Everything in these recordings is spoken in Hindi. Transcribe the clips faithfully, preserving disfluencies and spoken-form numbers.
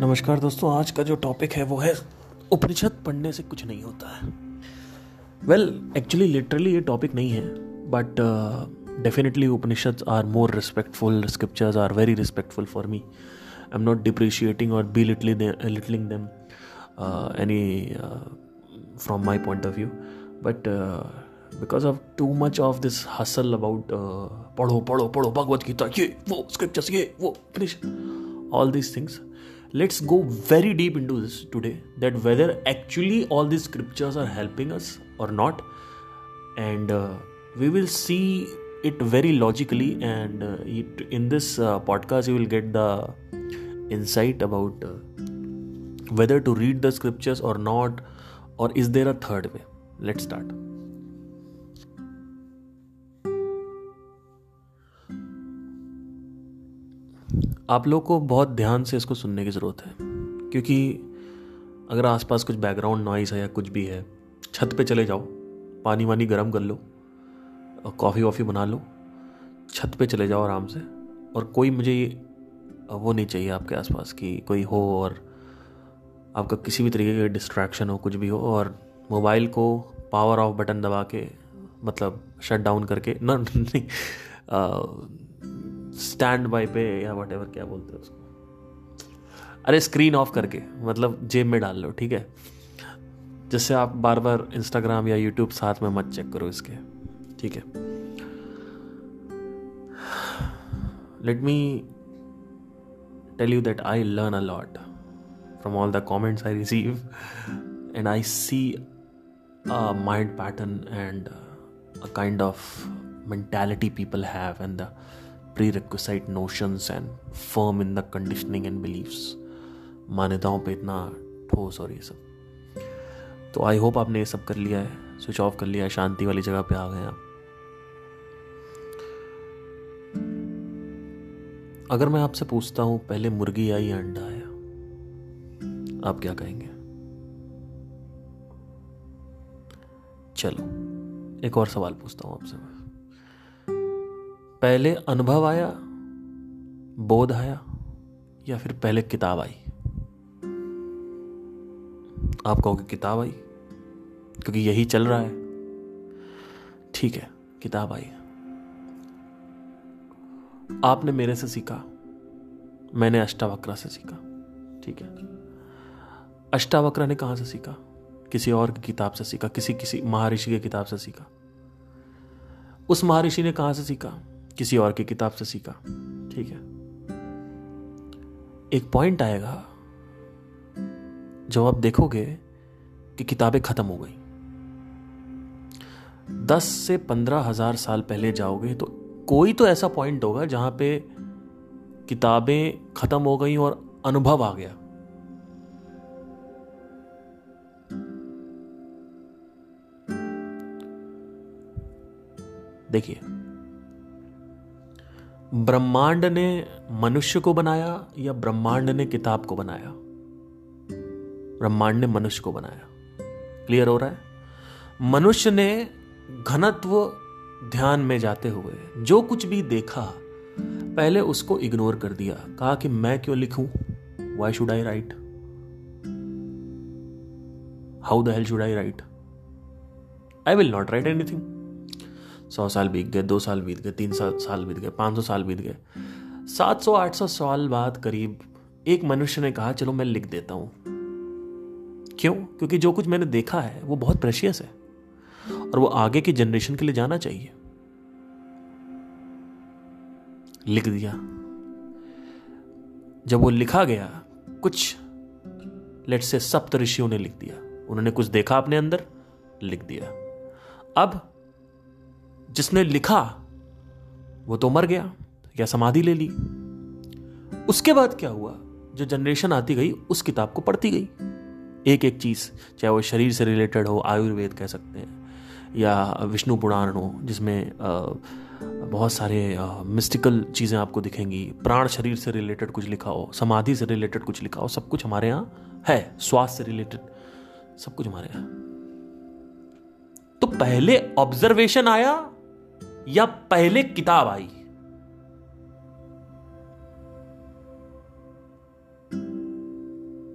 नमस्कार दोस्तों, आज का जो टॉपिक है वो है उपनिषद पढ़ने से कुछ नहीं होता है। वेल एक्चुअली लिटरली ये टॉपिक नहीं है, but definitely Upanishads are more respectful, scriptures are very respectful for me. I am not depreciating or belittling them any from my point of view, but because of too much of this hustle about पढ़ो पढ़ो पढ़ो भगवद गीता, ये वो स्क्रिप्चर्स, ये वो Upanishad, all these things. Let's go very deep into this today, that whether actually all these scriptures are helping us or not, and uh, we will see it very logically, and uh, it, in this uh, podcast you will get the insight about uh, whether to read the scriptures or not, or is there a third way. Let's start. आप लोगों को बहुत ध्यान से इसको सुनने की ज़रूरत है, क्योंकि अगर आसपास कुछ बैकग्राउंड नॉइस है या कुछ भी है, छत पे चले जाओ, पानी वानी गर्म कर लो और कॉफ़ी वॉफ़ी बना लो, छत पे चले जाओ आराम से। और कोई मुझे वो नहीं चाहिए आपके आसपास कि कोई हो और आपका किसी भी तरीके का डिस्ट्रैक्शन हो, कुछ भी हो, और मोबाइल को पावर ऑफ बटन दबा के, मतलब शट डाउन करके, ना नहीं स्टैंड बाय पे या वट एवर क्या बोलते हैं उसको, अरे स्क्रीन ऑफ करके, मतलब जेब में डाल लो, ठीक है, जिससे आप बार बार इंस्टाग्राम या यूट्यूब साथ में मत चेक करो इसके, ठीक है। Let me tell you that I learn a lot from all the comments I receive, and I see a mind pattern and a kind of mentality people have, and the prerequisite notions and firm in the conditioning and beliefs, मान्यताओं पे इतना ठोस और ये सब। तो आई होप आपने ये सब कर लिया है, स्विच ऑफ कर लिया है, शांति वाली जगह पे आ गए आप। अगर मैं आपसे पूछता हूं पहले मुर्गी आई या अंडा आया, आप क्या कहेंगे? चलो एक और सवाल पूछता हूं आपसे मैं, पहले अनुभव आया, बोध आया, या फिर पहले किताब आई? आप कहोगे किताब आई, क्योंकि यही चल रहा है, ठीक है, किताब आई। आपने मेरे से सीखा, मैंने अष्टावक्र से सीखा, ठीक है। अष्टावक्र ने कहाँ से सीखा? किसी और की किताब से सीखा, किसी किसी महर्षि की किताब से सीखा। उस महर्षि ने कहाँ से सीखा? किसी और की किताब से सीखा, ठीक है। एक पॉइंट आएगा जब आप देखोगे कि किताबें खत्म हो गई। दस से पंद्रह हजार साल पहले जाओगे तो कोई तो ऐसा पॉइंट होगा जहां पे किताबें खत्म हो गई और अनुभव आ गया। देखिए, ब्रह्मांड ने मनुष्य को बनाया या ब्रह्मांड ने किताब को बनाया? ब्रह्मांड ने मनुष्य को बनाया। क्लियर हो रहा है? मनुष्य ने घनत्व ध्यान में जाते हुए जो कुछ भी देखा, पहले उसको इग्नोर कर दिया, कहा कि मैं क्यों लिखूं, why should I write, how the hell should I write, I will not write anything. सौ साल बीत गए, दो साल बीत गए, तीन साल साल बीत गए, पाँच सौ साल बीत गए, सात सौ आठ सौ साल बाद करीब एक मनुष्य ने कहा चलो मैं लिख देता हूँ। क्यों? क्योंकि जो कुछ मैंने देखा है वो बहुत प्रेशियस है और वो आगे की जनरेशन के लिए जाना चाहिए। लिख दिया। जब वो लिखा गया, कुछ लेट्स से सप्त ऋषियों ने लिख दिया, उन्होंने कुछ देखा अपने अंदर, लिख दिया। अब जिसने लिखा वो तो मर गया या समाधि ले ली। उसके बाद क्या हुआ? जो जनरेशन आती गई उस किताब को पढ़ती गई, एक एक चीज, चाहे वो शरीर से रिलेटेड हो, आयुर्वेद कह सकते हैं, या विष्णु पुराण हो जिसमें बहुत सारे मिस्टिकल चीज़ें आपको दिखेंगी, प्राण शरीर से रिलेटेड कुछ लिखा हो, समाधि से रिलेटेड कुछ लिखा हो, सब कुछ हमारे यहाँ है, स्वास्थ्य से रिलेटेड सब कुछ हमारे यहाँ। तो पहले ऑब्जर्वेशन आया या पहले किताब आई?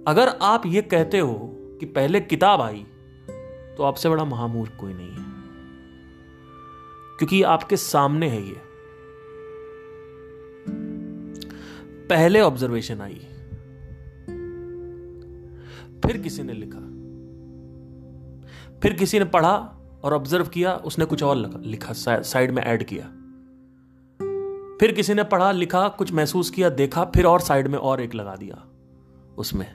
अगर आप ये कहते हो कि पहले किताब आई, तो आपसे बड़ा महामूर्ख कोई नहीं है, क्योंकि आपके सामने है ये। पहले ऑब्जर्वेशन आई, फिर किसी ने लिखा, फिर किसी ने पढ़ा और ऑब्जर्व किया, उसने कुछ और लिखा, साइड में ऐड किया। फिर किसी ने पढ़ा, लिखा, कुछ महसूस किया, देखा, फिर और साइड में और एक लगा दिया, उसमें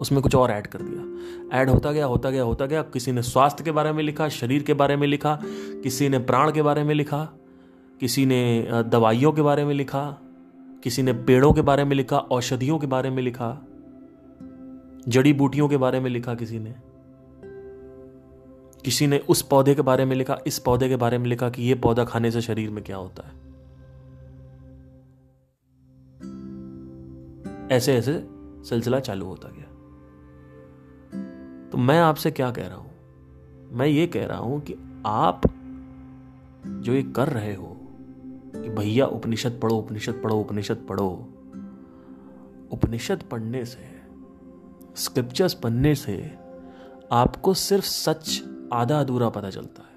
उसमें कुछ और ऐड कर दिया। ऐड होता गया होता गया होता गया। किसी ने स्वास्थ्य के बारे में लिखा, शरीर के बारे में लिखा, किसी ने प्राण के बारे में लिखा, किसी ने दवाइयों के बारे में लिखा, किसी ने पेड़ों के बारे में लिखा, औषधियों के बारे में लिखा, जड़ी बूटियों के बारे में लिखा, किसी ने किसी ने उस पौधे के बारे में लिखा, इस पौधे के बारे में लिखा कि ये पौधा खाने से शरीर में क्या होता है। ऐसे ऐसे सिलसिला चालू होता गया। तो मैं आपसे क्या कह रहा हूं, मैं ये कह रहा हूं कि आप जो ये कर रहे हो कि भैया उपनिषद पढ़ो उपनिषद पढ़ो उपनिषद पढ़ो, उपनिषद पढ़ने से, स्क्रिप्चर्स पढ़ने से आपको सिर्फ सच आधा अधूरा पता चलता है।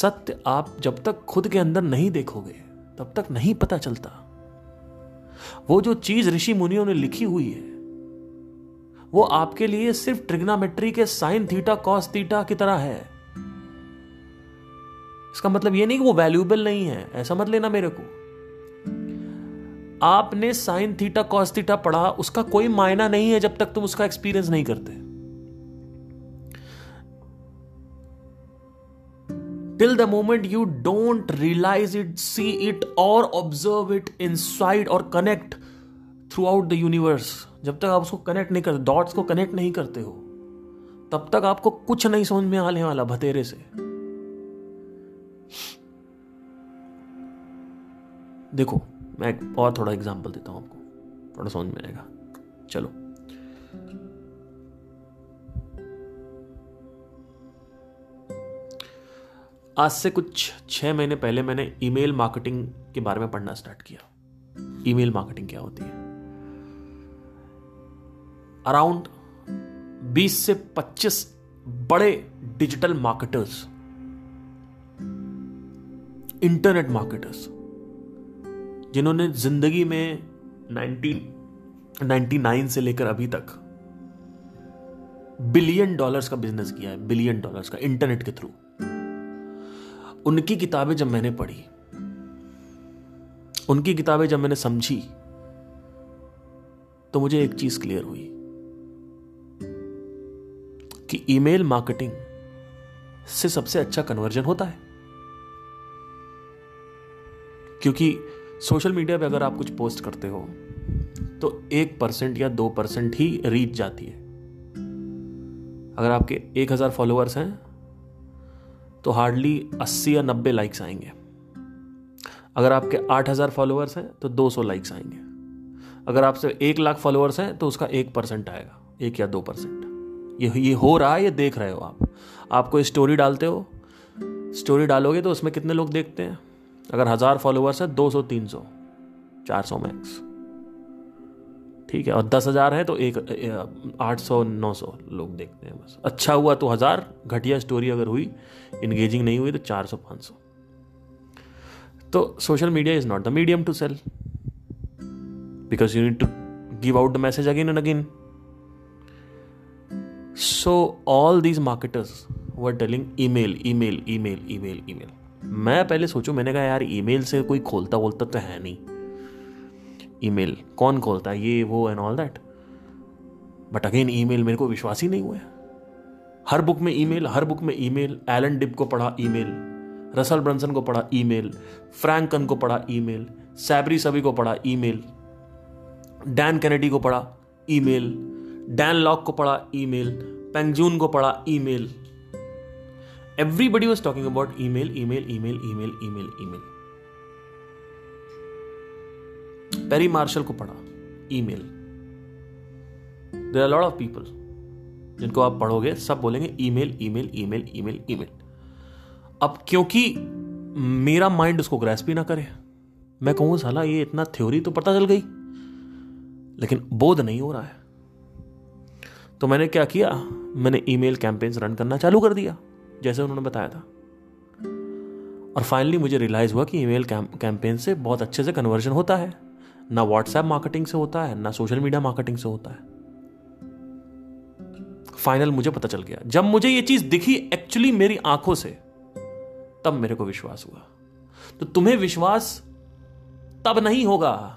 सत्य आप जब तक खुद के अंदर नहीं देखोगे तब तक नहीं पता चलता। वो जो चीज ऋषि मुनियों ने लिखी हुई है वो आपके लिए सिर्फ ट्रिग्नोमेट्री के साइन थीटा कॉस थीटा की तरह है। इसका मतलब ये नहीं कि वो वैल्यूएबल नहीं है, ऐसा मत लेना मेरे को। आपने साइन थीटा कॉस थीटा पढ़ा, उसका कोई मायना नहीं है जब तक तुम उसका एक्सपीरियंस नहीं करते। Till the moment you don't realize it, see it or observe it inside or connect throughout the universe, जब तक आप उसको कनेक्ट नहीं करते, डॉट्स को कनेक्ट नहीं करते हो, तब तक आपको कुछ नहीं समझ में आने वाला भतेरे से। देखो मैं और थोड़ा एग्जाम्पल देता हूं आपको, थोड़ा समझ में आएगा। चलो, आज से कुछ छः महीने पहले मैंने ईमेल मार्केटिंग के बारे में पढ़ना स्टार्ट किया। ईमेल मार्केटिंग क्या होती है? अराउंड बीस से पच्चीस बड़े डिजिटल मार्केटर्स, इंटरनेट मार्केटर्स, जिन्होंने जिंदगी में नाइंटी नाइन से लेकर अभी तक बिलियन डॉलर्स का बिजनेस किया है, बिलियन डॉलर्स का इंटरनेट के थ्रू। उनकी किताबें जब मैंने पढ़ी, उनकी किताबें जब मैंने समझी, तो मुझे एक चीज क्लियर हुई कि ईमेल मार्केटिंग से सबसे अच्छा कन्वर्जन होता है। क्योंकि सोशल मीडिया पे अगर आप कुछ पोस्ट करते हो तो एक परसेंट या दो परसेंट ही रीच जाती है। अगर आपके एक हजार फॉलोअर्स हैं तो हार्डली अस्सी या नब्बे लाइक्स आएंगे। अगर आपके आठ हज़ार फॉलोअर्स हैं तो दो सौ लाइक्स आएंगे। अगर आपसे एक लाख फॉलोअर्स हैं तो उसका एक परसेंट आएगा, एक या दो परसेंट। ये ये हो रहा है, ये देख रहे हो आप। आपको स्टोरी डालते हो, स्टोरी डालोगे तो उसमें कितने लोग देखते हैं? अगर हज़ार फॉलोअर्स हैं दो सौ तीन सौ चार सौ मैक्स, ठीक है। और दस हज़ार है तो एक आठ सौ नौ सौ लोग देखते हैं बस। अच्छा हुआ तो हज़ार, घटिया स्टोरी अगर हुई, इंगेजिंग नहीं हुई तो चार सौ पाँच सौ। तो social media is not the medium to sell, because you need to give out the message again and again. So all these marketers were telling email email email email email. मैं पहले सोचूं, मैंने कहा यार ईमेल से कोई खोलता वोलता तो है नहीं, ईमेल कौन खोलता है, ये वो and all that. But again email मेरे को विश्वास ही नहीं हुआ। हर बुक में ईमेल, हर बुक में ईमेल। एलन डिप को पढ़ा ईमेल, रसल ब्रंसन को पढ़ा ईमेल, फ्रैंकन को पढ़ा ईमेल, सैबरी सभी को पढ़ा ईमेल, डैन कैनेडी को पढ़ा ईमेल, डैन लॉक को पढ़ा ईमेल, पेंगजून को पढ़ा email. Everybody was talking about email email email email email email. Perry Marshall को पढ़ा email. There are lot of people जिनको आप पढ़ोगे सब बोलेंगे email email email email email. अब क्योंकि मेरा माइंड उसको ग्रैस्प ही ना करे, मैं कहूं साला ये इतना थ्योरी तो पता चल गई, लेकिन बोध नहीं हो रहा है। तो मैंने क्या किया, मैंने ईमेल कैंपेन्स रन करना चालू कर दिया जैसे उन्होंने बताया था, और फाइनली मुझे रियलाइज़ हुआ कि ईमेल कैंपेन से बहुत अच्छे से कन्वर्जन होता है, ना व्हाट्सएप मार्केटिंग से होता है ना सोशल मीडिया मार्केटिंग से होता है। फाइनल मुझे पता चल गया, जब मुझे ये चीज दिखी एक्चुअली मेरी आंखों से, तब मेरे को विश्वास हुआ। तो तुम्हें विश्वास तब नहीं होगा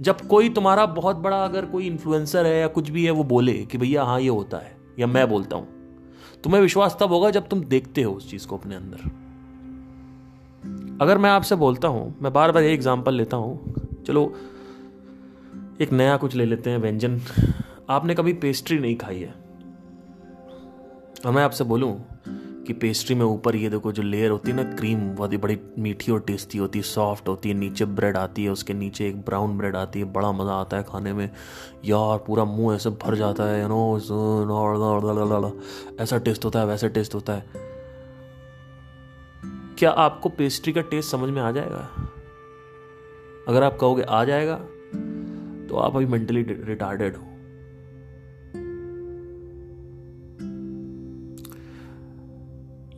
जब कोई तुम्हारा बहुत बड़ा, अगर कोई इन्फ्लुएंसर है या कुछ भी है, वो बोले कि भैया हाँ ये होता है या मैं बोलता हूं। तुम्हें विश्वास तब होगा जब तुम देखते हो उस चीज को अपने अंदर। अगर मैं आपसे बोलता हूं, मैं बार बार ये एग्जाम्पल लेता हूं, चलो एक नया कुछ ले लेते हैं व्यंजन। आपने कभी पेस्ट्री नहीं खाई है और मैं आपसे बोलूं कि पेस्ट्री में ऊपर ये देखो जो लेयर होती है ना क्रीम, बहुत ही बड़ी मीठी और टेस्टी होती है, सॉफ्ट होती है, नीचे ब्रेड आती है, उसके नीचे एक ब्राउन ब्रेड आती है, बड़ा मज़ा आता है खाने में यार, पूरा मुंह ऐसे भर जाता है, यू नो ऐसा टेस्ट होता है, वैसा टेस्ट होता है। क्या आपको पेस्ट्री का टेस्ट समझ में आ जाएगा? अगर आप कहोगे आ जाएगा तो आप अभी मेंटली रिटार्डेड हो।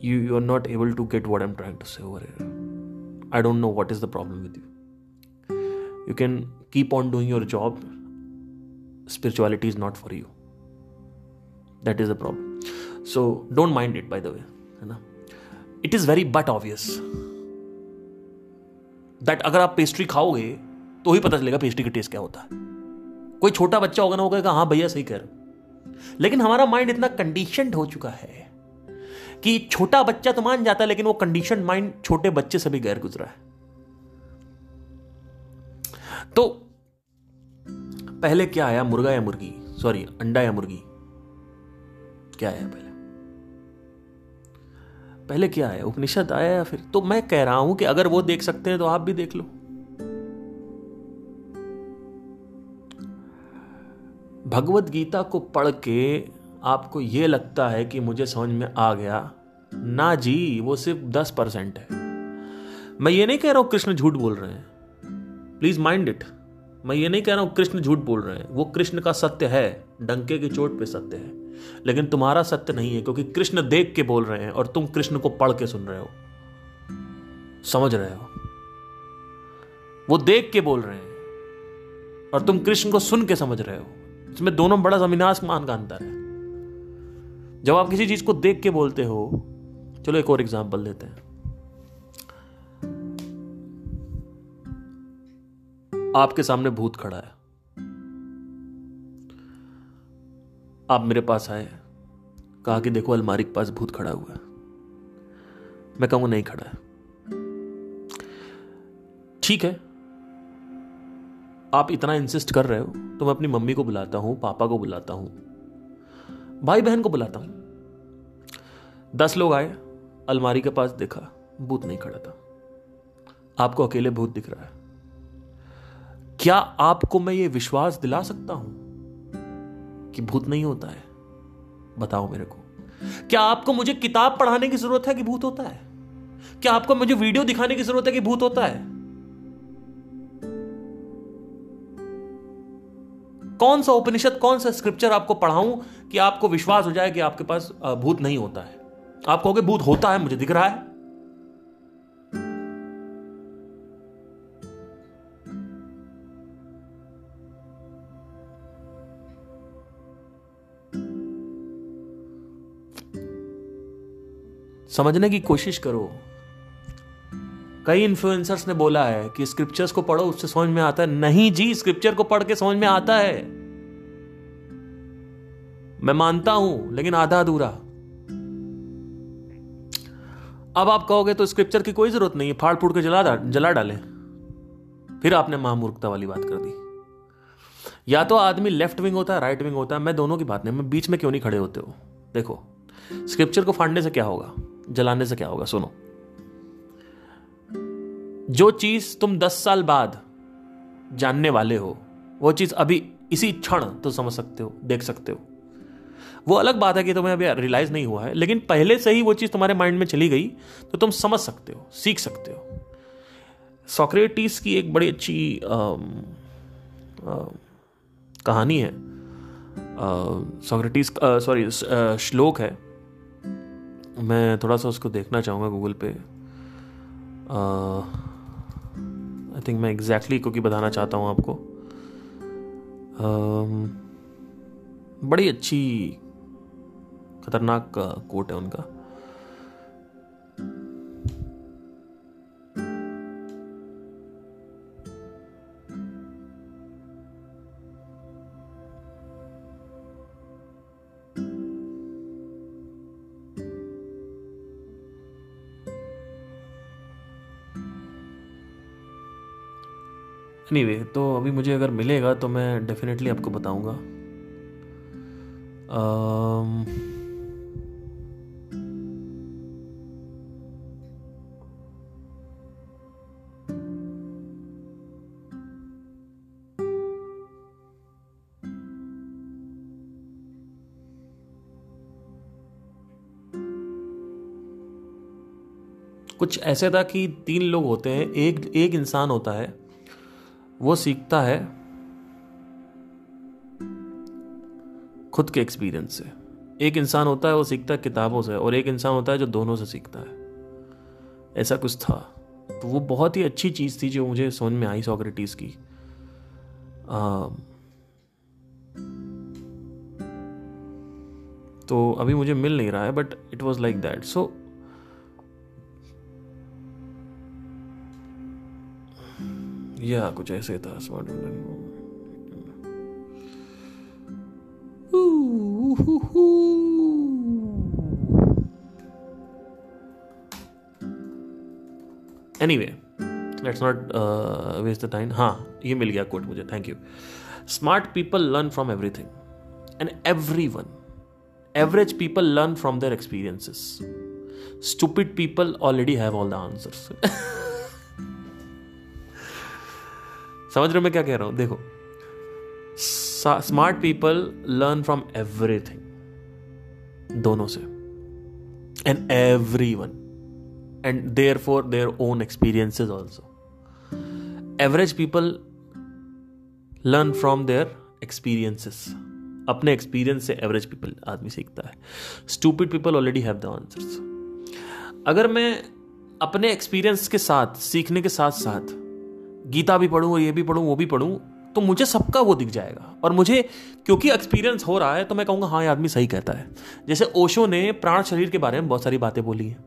You, you are not able to get what I'm trying to say over here. I don't know what is the problem with you. You can keep on doing your job. Spirituality is not for you. That is the problem. So don't mind it, by the way. It is very but obvious that अगर आप पेस्ट्री खाओगे तो ही पता चलेगा पेस्ट्री का टेस्ट क्या होता है। कोई छोटा बच्चा होगा ना, होगा कहा हाँ भैया सही कह रहे। लेकिन हमारा माइंड इतना कंडीशनड हो चुका है कि छोटा बच्चा तो मान जाता है, लेकिन वो कंडीशन माइंड छोटे बच्चे से भी गैर गुजरा है। तो पहले क्या आया, मुर्गा या मुर्गी, सॉरी अंडा या मुर्गी, क्या आया पहले? पहले क्या आया, उपनिषद आया या फिर? तो मैं कह रहा हूं कि अगर वो देख सकते हैं तो आप भी देख लो। भगवद गीता को पढ़ के आपको ये लगता है कि मुझे समझ में आ गया, ना जी, वो सिर्फ दस परसेंट है। मैं ये नहीं कह रहा हूँ कृष्ण झूठ बोल रहे हैं, प्लीज माइंड इट। मैं ये नहीं कह रहा हूँ कृष्ण झूठ बोल रहे हैं, वो कृष्ण का सत्य है, डंके की चोट पे सत्य है, लेकिन तुम्हारा सत्य नहीं है, क्योंकि कृष्ण देख के बोल रहे हैं और तुम कृष्ण को पढ़ के सुन रहे हो, समझ रहे हो। वो देख के बोल रहे हैं और तुम कृष्ण को सुन के समझ रहे हो, इसमें दोनों बड़ा अविनाशमान का अंतर है। जब आप किसी चीज को देख के बोलते हो, चलो एक और एग्जांपल देते हैं, आपके सामने भूत खड़ा है, आप मेरे पास आए, कहा कि देखो अलमारी के पास भूत खड़ा हुआ है, मैं कहूंगा नहीं खड़ा है, ठीक है। आप इतना इंसिस्ट कर रहे हो तो मैं अपनी मम्मी को बुलाता हूं, पापा को बुलाता हूं, भाई बहन को बुलाता हूं। दस लोग आए, अलमारी के पास देखा भूत नहीं खड़ा था, आपको अकेले भूत दिख रहा है। क्या आपको मैं ये विश्वास दिला सकता हूं कि भूत नहीं होता है? बताओ मेरे को। क्या आपको मुझे किताब पढ़ाने की जरूरत है कि भूत होता है? क्या आपको मुझे वीडियो दिखाने की जरूरत है कि भूत होता है? कौन सा उपनिषद, कौन सा स्क्रिप्चर आपको पढ़ाऊं कि आपको विश्वास हो जाए कि आपके पास भूत नहीं होता है? आप कहोगे भूत होता है, मुझे दिख रहा है। समझने की कोशिश करो। कई इन्फ्लुएंसर्स ने बोला है कि स्क्रिप्चर्स को पढ़ो उससे समझ में आता है। नहीं जी, स्क्रिप्चर को पढ़ के समझ में आता है, मैं मानता हूं, लेकिन आधा अधूरा। अब आप कहोगे तो स्क्रिप्चर की कोई जरूरत नहीं है, फाड़ फूट के जला जला डालें। फिर आपने महामूर्खता वाली बात कर दी। या तो आदमी लेफ्ट विंग होता है, राइट विंग होता है, मैं दोनों की बात नहीं, मैं बीच में क्यों नहीं खड़े होते हो? देखो, स्क्रिप्चर को फाड़ने से क्या होगा, जलाने से क्या होगा? सुनो, जो चीज तुम दस साल बाद जानने वाले हो, वो चीज अभी इसी क्षण तो समझ सकते हो, देख सकते हो। वो अलग बात है कि तुम्हें अभी रियलाइज नहीं हुआ है, लेकिन पहले से ही वो चीज तुम्हारे माइंड में चली गई तो तुम समझ सकते हो, सीख सकते हो। सोक्रेटिस की एक बड़ी अच्छी कहानी है, सोक्रेटिस का सॉरी श्लोक है, मैं थोड़ा सा उसको देखना चाहूँगा गूगल पे, आई थिंक मैं एग्जैक्टली exactly क्योंकि बताना चाहता हूँ आपको। uh, बड़ी अच्छी खतरनाक कोट है उनका। एनीवे, तो अभी मुझे अगर मिलेगा तो मैं डेफिनेटली आपको बताऊंगा। कुछ ऐसे था कि तीन लोग होते हैं, एक एक इंसान होता है, वो सीखता है खुद के एक्सपीरियंस से, एक इंसान होता है वो सीखता है किताबों से, और एक इंसान होता है जो दोनों से सीखता है, ऐसा कुछ था। तो वो बहुत ही अच्छी चीज़ थी जो मुझे समझ में आई सोक्रेटिस की। आ, तो अभी मुझे मिल नहीं रहा है, but it was like that. So या कुछ ऐसे था। Smart anyway, let's not waste the time. हाँ, ये मिल गया कोट मुझे, thank you. Smart people learn from everything and everyone. Average people learn from their experiences. Stupid people already have all the answers. समझ रहे हो मैं क्या कह रहा हूं? देखो, smart people learn from everything, दोनों से, and everyone, and there for their own experiences also. Average people learn from their experiences, अपने एक्सपीरियंस से एवरेज पीपल आदमी सीखता है। Stupid people already have the answers. अगर मैं अपने एक्सपीरियंस के साथ, सीखने के साथ साथ गीता भी पढूं और ये भी पढूं वो भी पढूं, तो मुझे सबका वो दिख जाएगा। और मुझे क्योंकि एक्सपीरियंस हो रहा है तो मैं कहूँगा हाँ, ये आदमी सही कहता है। जैसे ओशो ने प्राण शरीर के बारे में बहुत सारी बातें बोली हैं।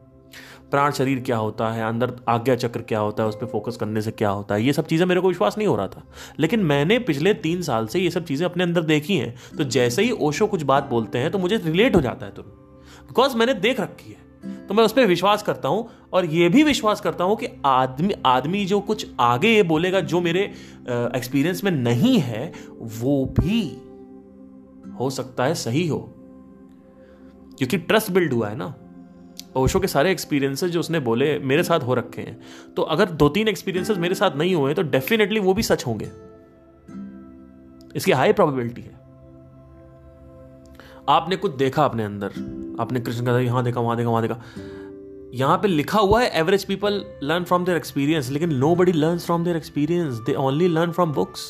प्राण शरीर क्या होता है, अंदर आज्ञा चक्र क्या होता है, उस पर फोकस करने से क्या होता है, ये सब चीज़ें मेरे को विश्वास नहीं हो रहा था, लेकिन मैंने पिछले तीन साल से ये सब चीज़ें अपने अंदर देखी हैं। तो जैसे ही ओशो कुछ बात बोलते हैं तो मुझे रिलेट हो जाता है तुरंत, बिकॉज मैंने देख रखी है, तो मैं उस पर विश्वास करता हूं। और यह भी विश्वास करता हूं कि आदमी आदमी जो कुछ आगे ये बोलेगा जो मेरे एक्सपीरियंस में नहीं है, वो भी हो सकता है सही हो, क्योंकि ट्रस्ट बिल्ड हुआ है ना। ओशो के सारे एक्सपीरियंसेस जो उसने बोले मेरे साथ हो रखे हैं, तो अगर दो तीन एक्सपीरियंसेस मेरे साथ नहीं हुए तो डेफिनेटली वो भी सच होंगे, इसकी हाई प्रोबेबिलिटी है। आपने कुछ देखा अपने अंदर, आपने कृष्ण का यहाँ देखा वहाँ देखा वहाँ देखा, यहाँ पे लिखा हुआ है average people learn from their experience, लेकिन nobody learns from their experience, they only learn from books.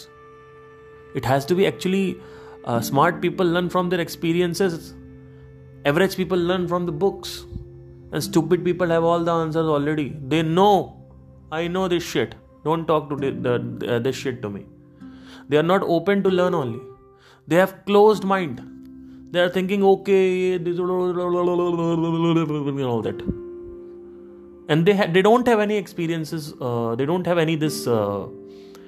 It has to be actually smart people learn from their experiences, average people learn from the books, and stupid people have all the answers already. They know, I know this shit, don't talk to this shit to me. They are not open to learn only, they have closed mind, they are thinking okay this, all that, and they ha- they don't have any experiences, uh, they don't have any this uh,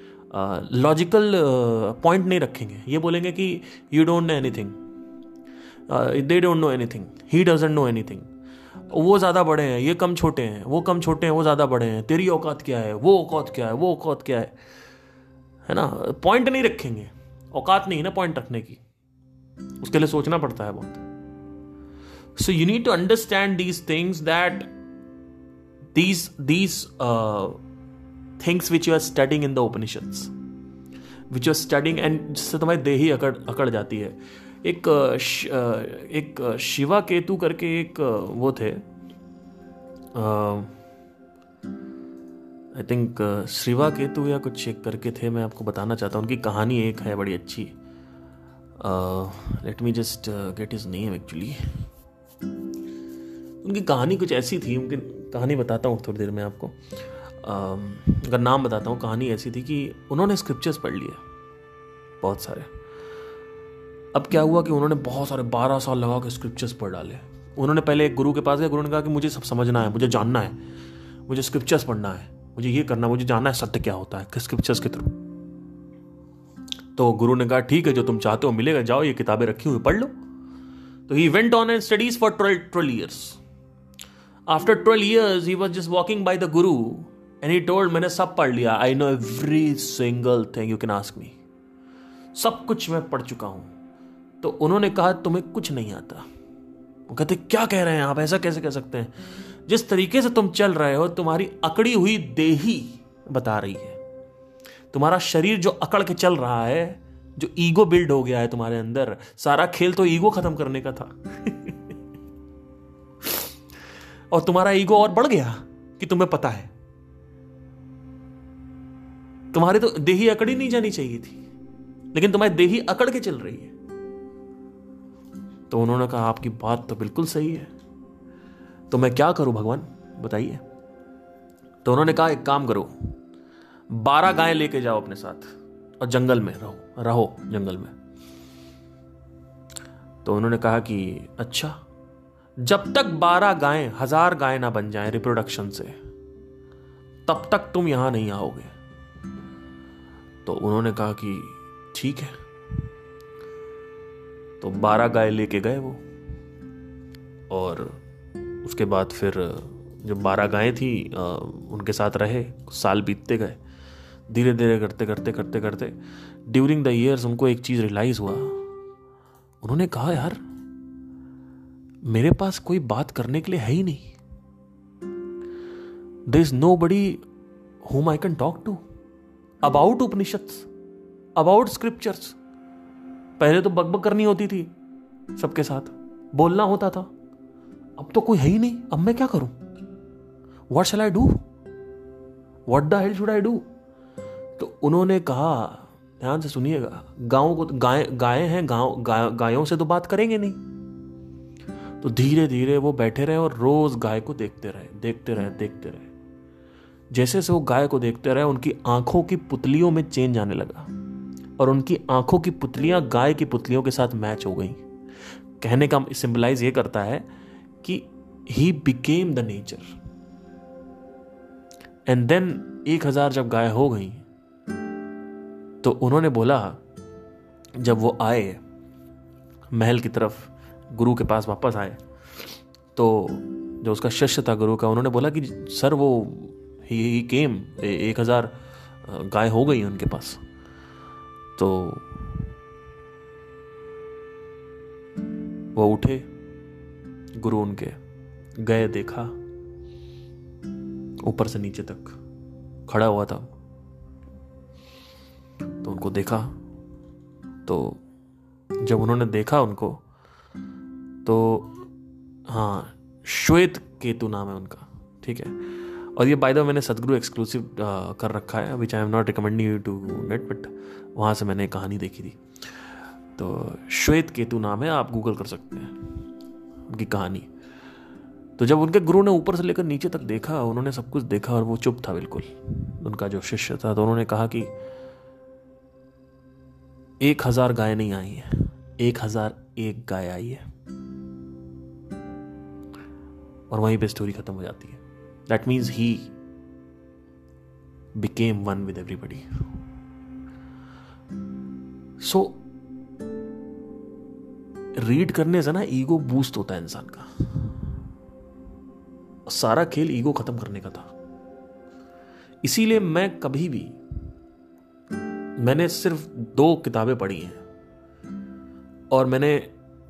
uh, logical uh, point नहीं रखेंगे। ये बोलेंगे कि you don't know anything, uh, they don't know anything, he doesn't know anything, वो ज़्यादा बड़े हैं, ये कम छोटे हैं, वो कम छोटे हैं, वो ज़्यादा बड़े हैं, तेरी औकात क्या है, वो औकात क्या है, वो औकात क्या है, है ना। पॉइंट नहीं रखेंगे, औकात नहीं है ना पॉइंट रखने की, उसके लिए सोचना पड़ता है बहुत। So you need to understand these things, that these these things which you are studying in the Upanishads, which you are studying, and जिससे तुम्हारी देही अकड़ अकड़ जाती है। एक एक शिवाकेतु करके एक वो थे, आई थिंक शिवाकेतु या कुछ एक करके थे, मैं आपको बताना चाहता हूँ उनकी कहानी एक है बड़ी अच्छी। uh, let me just uh, get his name actually. उनकी कहानी कुछ ऐसी थी, उनकी कहानी बताता हूँ थोड़ी देर में आपको, uh, उनका नाम बताता हूँ। कहानी ऐसी थी कि उन्होंने स्क्रिप्चर्स पढ़ लिए बहुत सारे। अब क्या हुआ कि उन्होंने बहुत सारे बारह साल लगा के स्क्रिप्चर्स पढ़ डाले। उन्होंने पहले एक गुरु के पास गए, गुरु ने कहा कि मुझे सब समझना है, मुझे जानना है, मुझे स्क्रिप्चर्स पढ़ना है, मुझे ये करना, मुझे जानना है सत्य क्या होता है स्क्रिप्चर्स के थ्रू। तो गुरु ने कहा ठीक है, जो तुम चाहते हो मिलेगा, जाओ ये किताबें रखी हुई पढ़ लो। तो ही went on and studies for twelve years. After twelve years he was just walking by the guru and he told मैंने सब पढ़ लिया, I know every single thing you can ask me, सब कुछ मैं पढ़ चुका हूं। तो उन्होंने कहा तुम्हें कुछ नहीं आता। वो कहते क्या कह रहे हैं आप, ऐसा कैसे कह सकते हैं, जिस तरीके से तुम चल रहे हो तुम्हारी अकड़ी हुई देही बता रही है, तुम्हारा शरीर जो अकड़ के चल रहा है, जो ईगो बिल्ड हो गया है तुम्हारे अंदर, सारा खेल तो ईगो खत्म करने का था और तुम्हारा ईगो और बढ़ गया कि तुम्हें पता है, तुम्हारी तो देही अकड़ी नहीं जानी चाहिए थी, लेकिन तुम्हारी देही अकड़ के चल रही है। तो उन्होंने कहा आपकी बात तो बिल्कुल सही है, तो मैं क्या करूं भगवान बताइए। तो उन्होंने कहा एक काम करो, बारह गायें लेके जाओ अपने साथ और जंगल में रहो रहो जंगल में। तो उन्होंने कहा कि अच्छा, जब तक बारह गायें हजार गायें ना बन जाएं रिप्रोडक्शन से, तब तक तुम यहां नहीं आओगे। तो उन्होंने कहा कि ठीक है। तो बारह गाय लेके गए वो, और उसके बाद फिर जो बारह गायें थी उनके साथ रहे। साल बीतते गए धीरे धीरे करते करते करते करते ड्यूरिंग द ईयर्स उनको एक चीज़ रियलाइज़ हुआ। उन्होंने कहा यार मेरे पास कोई बात करने के लिए है ही नहीं, there is nobody whom I can talk to about Upanishads, about scriptures. पहले तो बकबक करनी होती थी, सबके साथ बोलना होता था, अब तो कोई है ही नहीं, अब मैं क्या करूं, what shall I do, what the hell should I do. तो उन्होंने कहा ध्यान से सुनिएगा, गाँव को गाय गाय हैं गाँव गाय गायों से तो बात करेंगे नहीं। तो धीरे धीरे वो बैठे रहे और रोज गाय को देखते रहे देखते रहे देखते रहे। जैसे से वो गाय को देखते रहे उनकी आंखों की पुतलियों में चेंज आने लगा और उनकी आंखों की पुतलियां गाय की पुतलियों के साथ मैच हो गई। कहने का सिंबलाइज ये करता है कि he became the nature and then एक हजार जब गाय हो गई तो उन्होंने बोला, जब वो आए महल की तरफ गुरु के पास वापस आए, तो जो उसका शिष्य था गुरु का, उन्होंने बोला कि सर वो ही, ही केम एक हजार गाय हो गई उनके पास। तो वो उठे, गुरु उनके गए, देखा ऊपर से नीचे तक खड़ा हुआ था। तो उनको देखा, तो जब उन्होंने देखा उनको तो हाँ श्वेत केतु नाम है उनका, ठीक है। और ये बाय द वे मैंने सद्गुरु एक्सक्लूसिव uh, कर रखा है, which I am not recommending you to get, but वहाँ से मैंने कहानी देखी थी। तो श्वेत केतु नाम है, आप गूगल कर सकते हैं उनकी कहानी। तो जब उनके गुरु ने ऊपर से लेकर नीचे तक देखा, उन्होंने सब कुछ देखा और वो चुप था बिल्कुल, उनका जो शिष्य था। तो उन्होंने कहा कि एक हजार गाय नहीं आई है, एक हजार एक गाय आई है। और वहीं पे स्टोरी खत्म हो जाती है। That means he became one with everybody. So read करने से ना ईगो बूस्ट होता है इंसान का। सारा खेल ईगो खत्म करने का था। इसीलिए मैं कभी भी, मैंने सिर्फ दो किताबें पढ़ी हैं और मैंने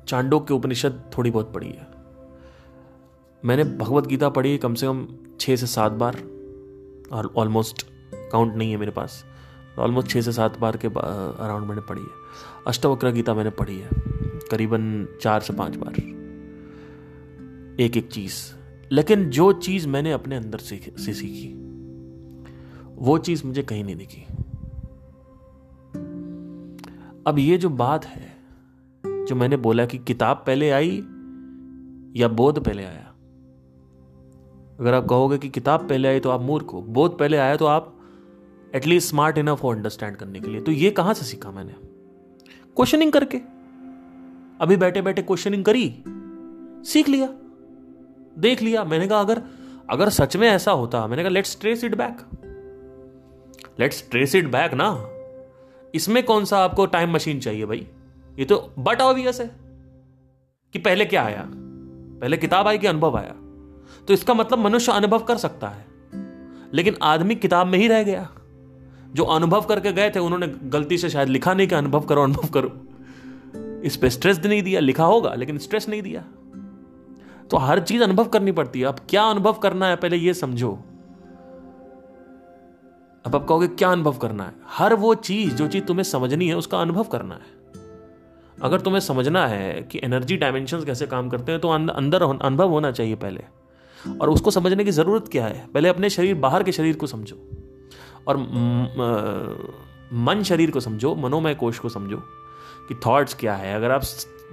चांडोक्य उपनिषद थोड़ी बहुत पढ़ी है। मैंने भगवद गीता पढ़ी कम से कम छः से सात बार, और ऑलमोस्ट काउंट नहीं है मेरे पास, ऑलमोस्ट छः से सात बार के अराउंड मैंने पढ़ी है। अष्टावक्र गीता मैंने पढ़ी है करीबन चार से पाँच बार, एक एक चीज़। लेकिन जो चीज़ मैंने अपने अंदर से सीखी वो चीज़ मुझे कहीं नहीं दिखी। अब ये जो बात है जो मैंने बोला कि किताब पहले आई या बोध पहले आया। अगर आप कहोगे कि किताब पहले आई तो आप मूर्ख हो, बोध पहले आया तो आप एटलीस्ट स्मार्ट इनफ हो अंडरस्टैंड करने के लिए। तो ये कहां से सीखा मैंने? क्वेश्चनिंग करके, अभी बैठे बैठे क्वेश्चनिंग करी, सीख लिया, देख लिया। मैंने कहा अगर अगर सच में ऐसा होता, मैंने कहा let's trace it back, let's trace it back ना। इसमें कौन सा आपको टाइम मशीन चाहिए भाई? ये तो बट ऑब्वियस है कि पहले क्या आया, पहले किताब आई कि अनुभव आया। तो इसका मतलब मनुष्य अनुभव कर सकता है, लेकिन आदमी किताब में ही रह गया। जो अनुभव करके गए थे उन्होंने गलती से शायद लिखा नहीं कि अनुभव करो अनुभव करो, इस पे स्ट्रेस नहीं दिया। लिखा होगा लेकिन स्ट्रेस नहीं दिया। तो हर चीज अनुभव करनी पड़ती है। अब क्या अनुभव करना है पहले ये समझो। अब आप कहोगे क्या अनुभव करना है? हर वो चीज जो चीज तुम्हें समझनी है उसका अनुभव करना है। अगर तुम्हें समझना है कि एनर्जी डायमेंशंस कैसे काम करते हैं तो अंदर अनुभव होना चाहिए पहले। और उसको समझने की जरूरत क्या है? पहले अपने शरीर, बाहर के शरीर को समझो और मन शरीर को समझो, मनोमय कोश को समझो कि थॉट्स क्या है। अगर आप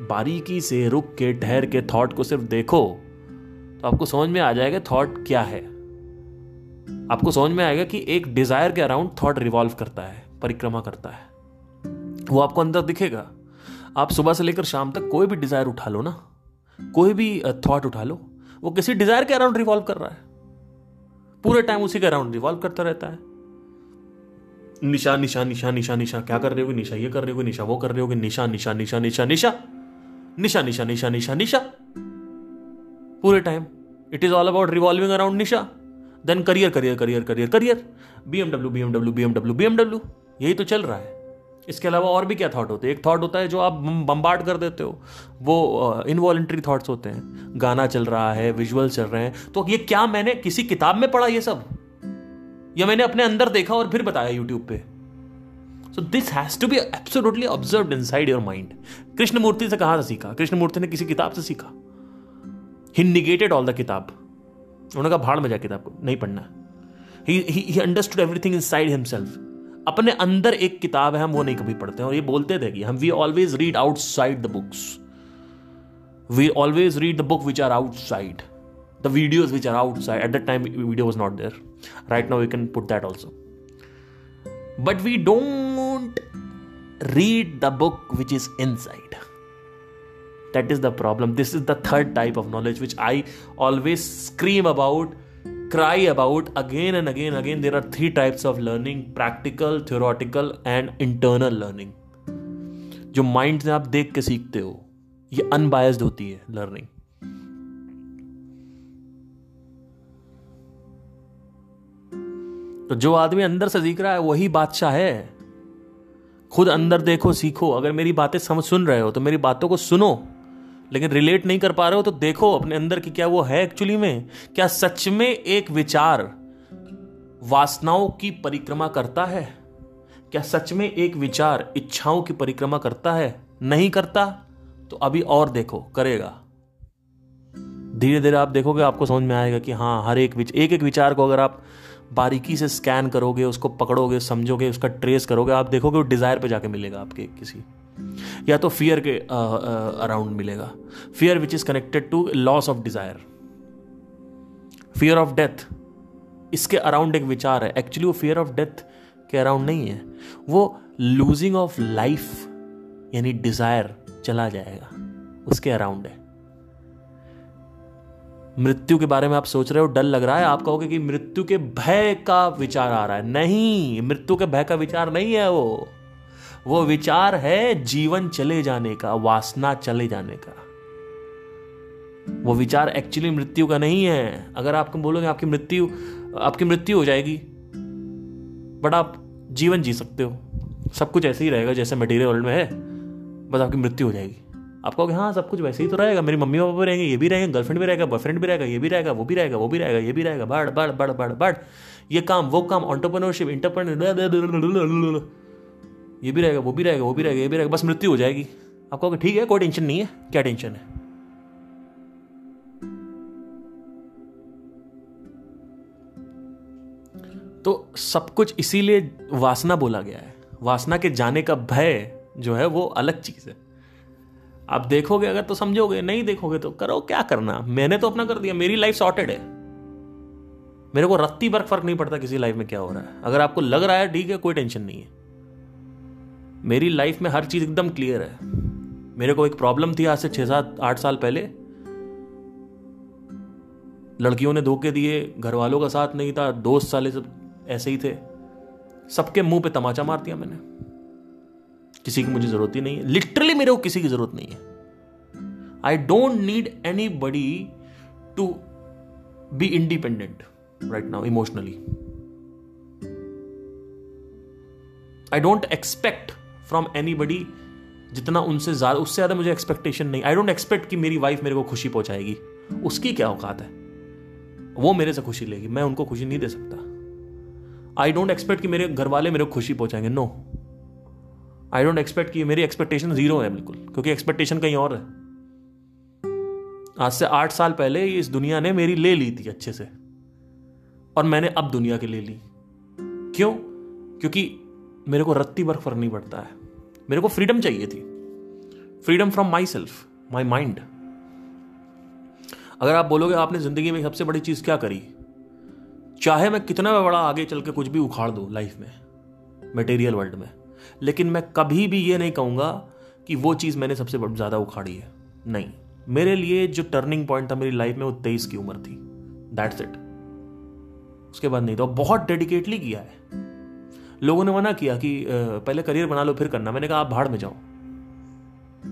बारीकी से रुक के ठहर के थॉट को सिर्फ देखो तो आपको समझ में आ जाएगा थॉट क्या है। आपको समझ में आएगा कि एक डिजायर के अराउंड थॉट रिवॉल्व करता है, परिक्रमा करता है, वो आपको अंदर दिखेगा। आप सुबह से लेकर शाम तक कोई भी डिजायर उठा लो ना, कोई भी थॉट उठा लो, वो किसी डिजायर के अराउंड रिवॉल्व कर रहा है, पूरे टाइम उसी के अराउंड रिवॉल्व करता रहता है। निशा निशा निशा निशा निशा, क्या कर रहे हो? निशा ये कर रहे हो, निशा वो कर रहे हो, निशा निशा निशा निशा निशा निशा निशा निशा निशा निशा, पूरे time it is all about revolving around Nisha. Then career career career career career, BMW BMW BMW BMW, यही तो चल रहा है। इसके अलावा और भी क्या थॉट होते हैं? एक थॉट होता है जो आप बम्बार्ड कर देते हो, वो इनवॉलेंट्री थॉट्स होते हैं। गाना चल रहा है, विजुअल चल रहे हैं, तो ये क्या मैंने किसी किताब में पढ़ा ये सब, या मैंने अपने अंदर देखा और फिर बताया यूट्यूब पे? So this has to be absolutely observed inside your mind. Krishnamurti से कहाँ से सीखा? कृष्णमूर्ति ने किसी किताब से सीखा। ही निगेटेड ऑल द किताब, उन्होंने कहा भाड़ में जा किताब को नहीं पढ़ना। He understood everything inside himself. अपने अंदर एक किताब है, हम वो नहीं कभी पढ़ते हैं। और ये बोलते थे कि हम we always read outside the books, we always read the book which are outside, the videos which are outside. At that time video was not there, right now we can put that also, but we don't read the book which is inside. That is the problem. This is the third type of knowledge which I always scream about, cry about again and again and again. There are three types of learning: practical, theoretical and internal learning. जो माइंड से आप देख के सीखते हो ये अनबायस्ड होती है लर्निंग। तो जो आदमी अंदर से सीख रहा है वही बादशाह है। खुद अंदर देखो, सीखो। अगर मेरी बातें समझ सुन रहे हो तो मेरी बातों को सुनो, लेकिन रिलेट नहीं कर पा रहे हो तो देखो अपने अंदर की क्या वो है एक्चुअली में। क्या सच में एक विचार वासनाओं की परिक्रमा करता है? क्या सच में एक विचार इच्छाओं की परिक्रमा करता है? नहीं करता तो अभी और देखो, करेगा। धीरे धीरे आप देखोगे, आपको समझ में आएगा कि हाँ, हर एक विच, एक एक विचार को अगर आप बारीकी से स्कैन करोगे, उसको पकड़ोगे, समझोगे, उसका ट्रेस करोगे, आप देखोगे वो डिज़ायर पे जाके मिलेगा आपके किसी, या तो फियर के अराउंड मिलेगा। Fear which is connected to loss of desire, fear of death, इसके अराउंड एक विचार है। एक्चुअली वो फियर ऑफ डेथ के अराउंड नहीं है, वो लूजिंग ऑफ लाइफ यानी डिज़ायर चला जाएगा उसके अराउंड है। मृत्यु के बारे में आप सोच रहे हो, डर लग रहा है, आप कहोगे कि मृत्यु के भय का विचार आ रहा है। नहीं, मृत्यु के भय का विचार नहीं है वो वो विचार है जीवन चले जाने का, वासना चले जाने का। वो विचार एक्चुअली मृत्यु का नहीं है। अगर आपको बोलोगे आपकी मृत्यु आपकी मृत्यु हो जाएगी, बट आप जीवन जी सकते हो, सब कुछ ऐसे ही रहेगा जैसे मटेरियल वर्ल्ड में है, बस आपकी मृत्यु हो जाएगी। आप कहोगे हाँ सब कुछ वैसे ही तो रहेगा, मेरी मम्मी पापा भी रहेंगे, ये भी रहेंगे, गर्लफ्रेंड भी रहेगा, बॉयफ्रेंड भी रहेगा, ये भी रहेगा, वो भी रहेगा, वो भी रहेगा, ये भी रहेगा, बढ़ बढ़ बढ़ बढ़ बढ़, ये काम वो काम, एंटरप्रेन्योरशिप एंटरप्रेन्योर ये भी रहेगा, वो भी रहेगा, वो भी रहेगा, ये भी रहेगा, बस मृत्यु हो जाएगी। आप कहोगे ठीक है, कोई टेंशन नहीं है। क्या टेंशन है? तो सब कुछ इसीलिए वासना बोला गया है। वासना के जाने का भय जो है वो अलग चीज है। आप देखोगे अगर तो समझोगे, नहीं देखोगे तो करो, क्या करना। मैंने तो अपना कर दिया, मेरी लाइफ सॉर्टेड है, मेरे को रत्ती भर फर्क नहीं पड़ता किसी लाइफ में क्या हो रहा है। अगर आपको लग रहा है ठीक है, कोई टेंशन नहीं है। मेरी लाइफ में हर चीज़ एकदम क्लियर है। मेरे को एक प्रॉब्लम थी आज से छः सात आठ साल पहले, लड़कियों ने धोखे दिए, घर वालों का साथ नहीं था, दोस्त साले सब ऐसे ही थे, सबके मुंह पे तमाचा मार दिया मैंने। किसी की मुझे ज़रूरत ही नहीं है, लिटरली मेरे को किसी की ज़रूरत नहीं है। I don't need anybody to be independent right now emotionally. I don't expect from anybody, जितना उनसे ज़्यादा उससे ज़्यादा मुझे एक्सपेक्टेशन नहीं। आई डोंट एक्सपेक्ट कि मेरी वाइफ मेरे को खुशी पहुंचाएगी, उसकी क्या औकात है, वो मेरे से खुशी लेगी, मैं उनको खुशी नहीं दे सकता। आई डोंट एक्सपेक्ट कि मेरे घर वाले मेरे को खुशी पहुंचाएंगे, नो। आई डोंट एक्सपेक्ट कि मेरी एक्सपेक्टेशन जीरो है बिल्कुल, क्योंकि एक्सपेक्टेशन कहीं और है। आज से आठ साल पहले इस दुनिया ने मेरी ले ली थी अच्छे से, और मैंने अब दुनिया की ले ली। क्यों? क्योंकि मेरे को रत्ती भर फर्क नहीं पड़ता है। मेरे को फ्रीडम चाहिए थी, freedom from my self, my mind. अगर आप बोलोगे आपने जिंदगी में सबसे बड़ी चीज क्या करी, चाहे मैं कितना बड़ा आगे चल के कुछ भी उखाड़ दूं लाइफ में, मटेरियल वर्ल्ड में, लेकिन मैं कभी भी ये नहीं कहूंगा कि वो चीज मैंने सबसे ज्यादा उखाड़ी है। नहीं, मेरे लिए जो टर्निंग पॉइंट था मेरी लाइफ में वो तेईस की उम्र थी, दैट्स इट। उसके बाद नहीं था। बहुत डेडिकेटली किया है। लोगों ने मना किया कि पहले करियर बना लो फिर करना, मैंने कहा आप भाड़ में जाओ,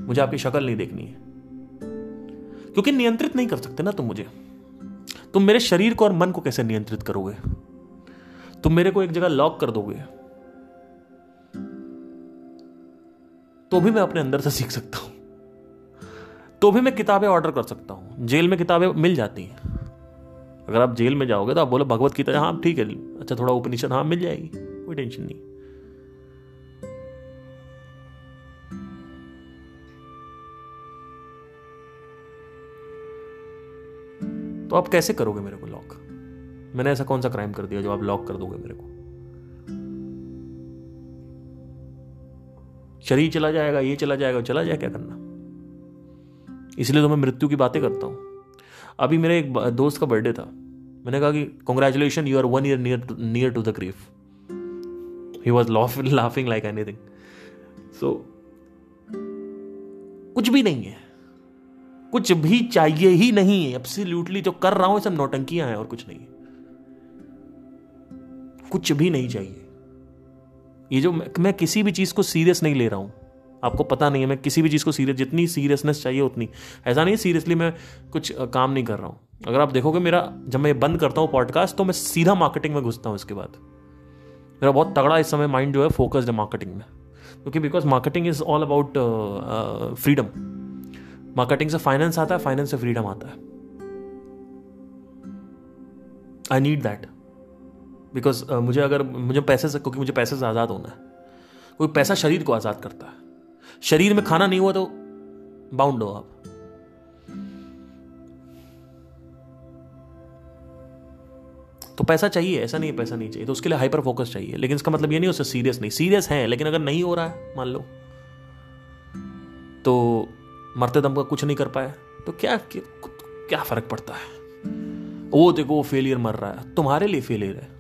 मुझे आपकी शक्ल नहीं देखनी है, क्योंकि नियंत्रित नहीं कर सकते ना तुम मुझे। तुम मेरे शरीर को और मन को कैसे नियंत्रित करोगे? तुम मेरे को एक जगह लॉक कर दोगे तो भी मैं अपने अंदर से सीख सकता हूं, तो भी मैं किताबें ऑर्डर कर सकता हूं। जेल में किताबें मिल जाती हैं। अगर आप जेल में जाओगे तो आप बोलो भगवत गीता, हाँ ठीक है, अच्छा थोड़ा उपनिषद, हाँ मिल जाएगी, कोई टेंशन नहीं। तो आप कैसे करोगे मेरे को लॉक? मैंने ऐसा कौन सा क्राइम कर दिया जो आप लॉक कर दोगे मेरे को? शरीर चला जाएगा, ये चला जाएगा, चला जाए, क्या करना। इसलिए तो मैं मृत्यु की बातें करता हूं। अभी मेरे एक दोस्त का बर्थडे था, मैंने कहा कि congratulation, you are one year near near to the grave. He was laughing like anything. So, कुछ भी नहीं है, कुछ भी चाहिए ही नहीं है। एब्सोल्युटली जो कर रहा हूं सब नौटंकियां हैं और कुछ नहीं है, कुछ भी नहीं चाहिए। ये जो मैं, मैं किसी भी चीज को सीरियस नहीं ले रहा हूं, आपको पता नहीं है। मैं किसी भी चीज को सीरियस, जितनी सीरियसनेस चाहिए उतनी, ऐसा नहीं सीरियसली मैं कुछ काम नहीं कर रहा हूं। अगर आप देखोगे मेरा, जब मैं बंद करता हूं पॉडकास्ट तो मैं सीधा मार्केटिंग में घुसता हूं। इसके बाद मेरा बहुत तगड़ा इस समय माइंड जो है फोकस्ड है मार्केटिंग में, क्योंकि because marketing is all about freedom. Marketing से फाइनेंस आता है, फाइनेंस से फ्रीडम आता है। आई नीड दैट बिकॉज मुझे अगर मुझे पैसे से, क्योंकि मुझे पैसे से आज़ाद होना है। कोई पैसा शरीर को आज़ाद करता है। शरीर में खाना नहीं हुआ तो बाउंड हो आप। तो पैसा चाहिए, ऐसा नहीं है पैसा नहीं चाहिए, तो उसके लिए हाइपर फोकस चाहिए। लेकिन इसका मतलब ये नहीं उससे सीरियस नहीं, सीरियस है, लेकिन अगर नहीं हो रहा है, मान लो, तो मरते दम का कुछ नहीं कर पाया तो क्या क्या फर्क पड़ता है? वो देखो वो फेलियर मर रहा है, तुम्हारे लिए फेलियर है।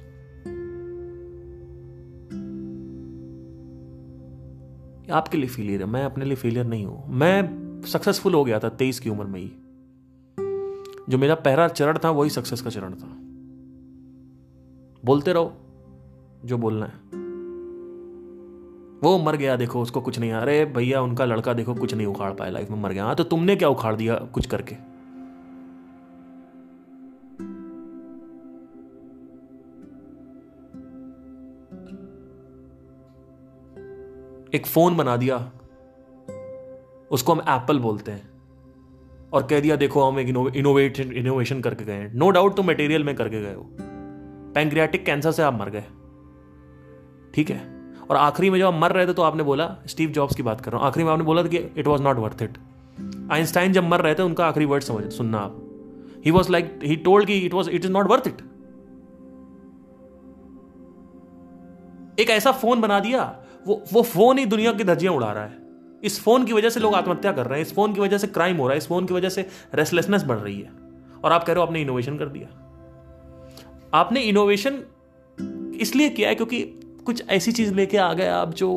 आपके लिए फेलियर है, मैं अपने लिए फेलियर नहीं हूं। मैं सक्सेसफुल हो गया था तेईस की उम्र में ही। जो मेरा पहला चरण था वही सक्सेस का चरण था। बोलते रहो जो बोलना है। वो मर गया देखो उसको कुछ नहीं आ रहा, भैया उनका लड़का देखो कुछ नहीं उखाड़ पाया लाइफ में, मर गया। हाँ तो तुमने क्या उखाड़ दिया कुछ करके? एक फोन बना दिया, उसको हम एप्पल बोलते हैं, और कह दिया देखो हम एक इनोवेशन इनोवेशन करके गए। नो डाउट तुम मटेरियल में करके गए हो, पैंक्रियाटिक कैंसर से आप मर गए, ठीक है। और आखिरी में जब आप मर रहे थे तो आपने बोला, स्टीव जॉब्स की बात कर रहा हूं, आखिरी में आपने बोला था कि it was not worth it. Einstein जब मर रहे थे उनका आखिरी वर्ड समझ सुनना आप, he was like he told कि it was it is not worth it. एक ऐसा फोन बना दिया, वो वो फोन ही दुनिया की धज्जियां उड़ा रहा है। इस फोन की वजह से लोग आत्महत्या कर रहे हैं, इस फोन की वजह से क्राइम हो रहा है, इस फोन की वजह से रेस्टलेसनेस बढ़ रही है, और आप कह रहे हो आपने इनोवेशन कर दिया। आपने इनोवेशन इसलिए किया है क्योंकि कुछ ऐसी चीज़ लेके आ गए आप जो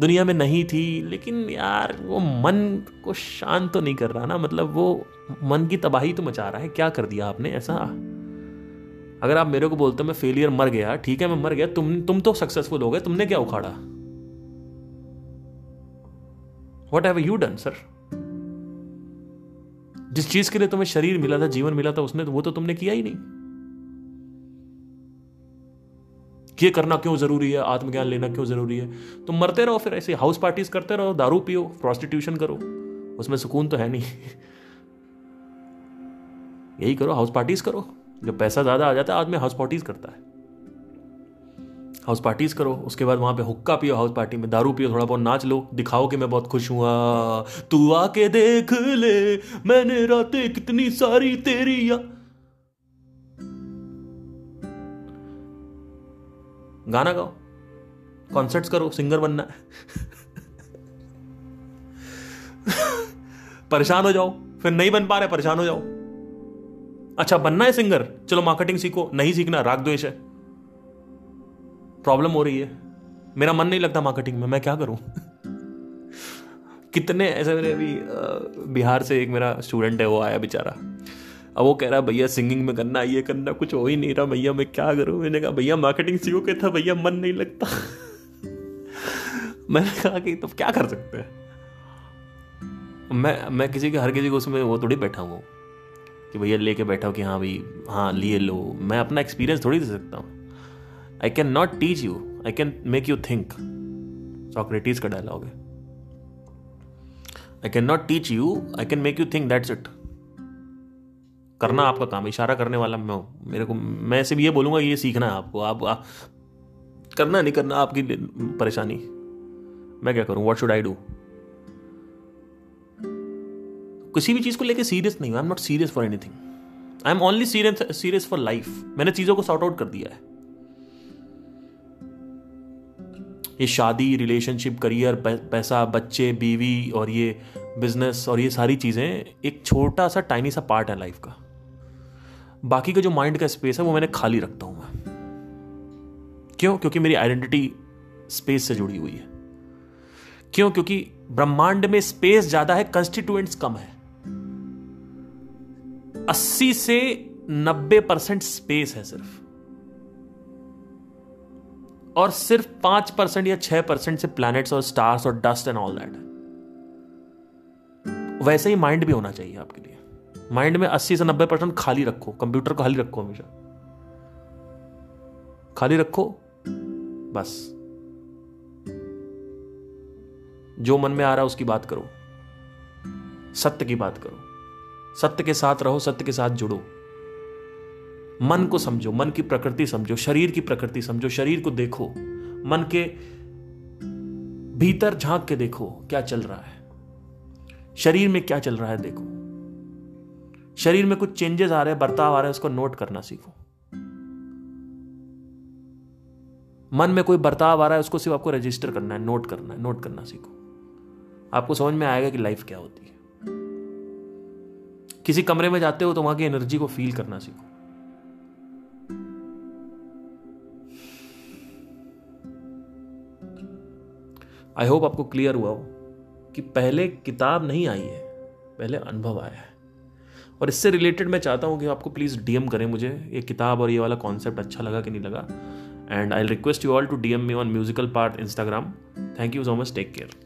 दुनिया में नहीं थी, लेकिन यार वो मन को शांत तो नहीं कर रहा ना, मतलब वो मन की तबाही तो मचा रहा है। क्या कर दिया आपने ऐसा? अगर आप मेरे को बोलते हो मैं फेलियर मर गया, ठीक है मैं मर गया, तुम तुम तो सक्सेसफुल हो गए, तुमने क्या उखाड़ा? What have you done sir? जिस चीज के लिए तुम्हें शरीर मिला था, जीवन मिला था, उसने वो तो तुमने किया ही नहीं। ये करना क्यों जरूरी है, आत्मज्ञान लेना क्यों जरूरी है? तुम मरते रहो फिर, ऐसे हाउस पार्टीज करते रहो, दारू पियो, प्रॉस्टिट्यूशन करो, उसमें सुकून तो है नहीं। यही करो, हाउस पार्टीज करो, जब पैसा ज्यादा आ जाता है आदमी हाउस पार्टीज करता है। हाउस पार्टीज करो, उसके बाद वहां पे हुक्का पियो, हाउस पार्टी में दारू पियो, थोड़ा बहुत नाच लो, दिखाओ कि मैं बहुत खुश हुआ, तू आके देख ले मैंने रातें कितनी सारी तेरी। गाना गाओ, कॉन्सर्ट्स करो, सिंगर बनना है। परेशान हो जाओ, फिर नहीं बन पा रहे परेशान हो जाओ। अच्छा बनना है सिंगर, चलो मार्केटिंग सीखो, नहीं सीखना, राग द्वेष है, प्रॉब्लम हो रही है, मेरा मन नहीं लगता मार्केटिंग में, मैं क्या करूं? कितने ऐसे, मेरे अभी बिहार से एक मेरा स्टूडेंट है, वो आया बेचारा, अब वो कह रहा भैया सिंगिंग में करना, ये करना, कुछ हो ही नहीं रहा भैया, मैं क्या करूं? मैंने कहा भैया मार्केटिंग सीखो। कहता भैया मन नहीं लगता। मैंने कहा कि तो क्या कर सकते हैं, मैं मैं किसी के हर किसी को उसमें वो थोड़ी बैठा हूँ कि भैया लेके बैठा हूँ कि हाँ भाई हाँ लिए लो, मैं अपना एक्सपीरियंस थोड़ी दे सकता हूँ। I can not teach you, I can make you think, Socrates का डायलॉग है। I can not teach you, I can make you think, that's it. करना आपका काम, इशारा करने वाला मैं हूं, मेरे को मैं सिर्फ ये बोलूंगा ये सीखना है आपको, आप, आप करना नहीं करना आपकी परेशानी, मैं क्या करूं? What should I do? किसी भी चीज को लेके सीरियस नहीं हूं, I am not serious for anything, I am only serious serious for life. मैंने चीजों को सॉर्ट आउट कर दिया है, ये शादी, रिलेशनशिप, करियर, पैसा, बच्चे, बीवी और ये बिजनेस और ये सारी चीजें एक छोटा सा टाइनी सा पार्ट है लाइफ का। बाकी का जो माइंड का स्पेस है वो मैंने खाली रखता हूं मैं। क्यों? क्योंकि मेरी आइडेंटिटी स्पेस से जुड़ी हुई है। क्यों? क्योंकि ब्रह्मांड में स्पेस ज्यादा है, कंस्टिट्यूएंट्स कम है। अस्सी से नब्बे परसेंट स्पेस है सिर्फ, और सिर्फ पांच परसेंट या छह परसेंट से प्लैनेट्स और स्टार्स और डस्ट एंड ऑल दैट। वैसे ही माइंड भी होना चाहिए आपके लिए। माइंड में अस्सी से नब्बे परसेंट खाली रखो, कंप्यूटर को खाली रखो, हमेशा खाली रखो, बस जो मन में आ रहा है उसकी बात करो, सत्य की बात करो, सत्य के साथ रहो, सत्य के साथ जुड़ो, मन को समझो, मन की प्रकृति समझो, शरीर की प्रकृति समझो, शरीर को देखो, मन के भीतर झांक के देखो क्या चल रहा है, शरीर में क्या चल रहा है देखो, शरीर में कुछ चेंजेस आ रहे हैं, बर्ताव आ रहे हैं, उसको नोट करना सीखो। मन में कोई बर्ताव आ रहा है उसको सिर्फ आपको रजिस्टर करना है, नोट करना है, नोट करना सीखो, आपको समझ में आएगा कि लाइफ क्या होती है। किसी कमरे में जाते हो तो वहां की एनर्जी को फील करना सीखो। आई होप आपको क्लियर हुआ हो कि पहले किताब नहीं आई है, पहले अनुभव आया है। और इससे रिलेटेड मैं चाहता हूँ कि आपको प्लीज़ डीएम करें मुझे, ये किताब और ये वाला कॉन्सेप्ट अच्छा लगा कि नहीं लगा। And I request you all to DM me on musical part Instagram. Thank you so much, take care.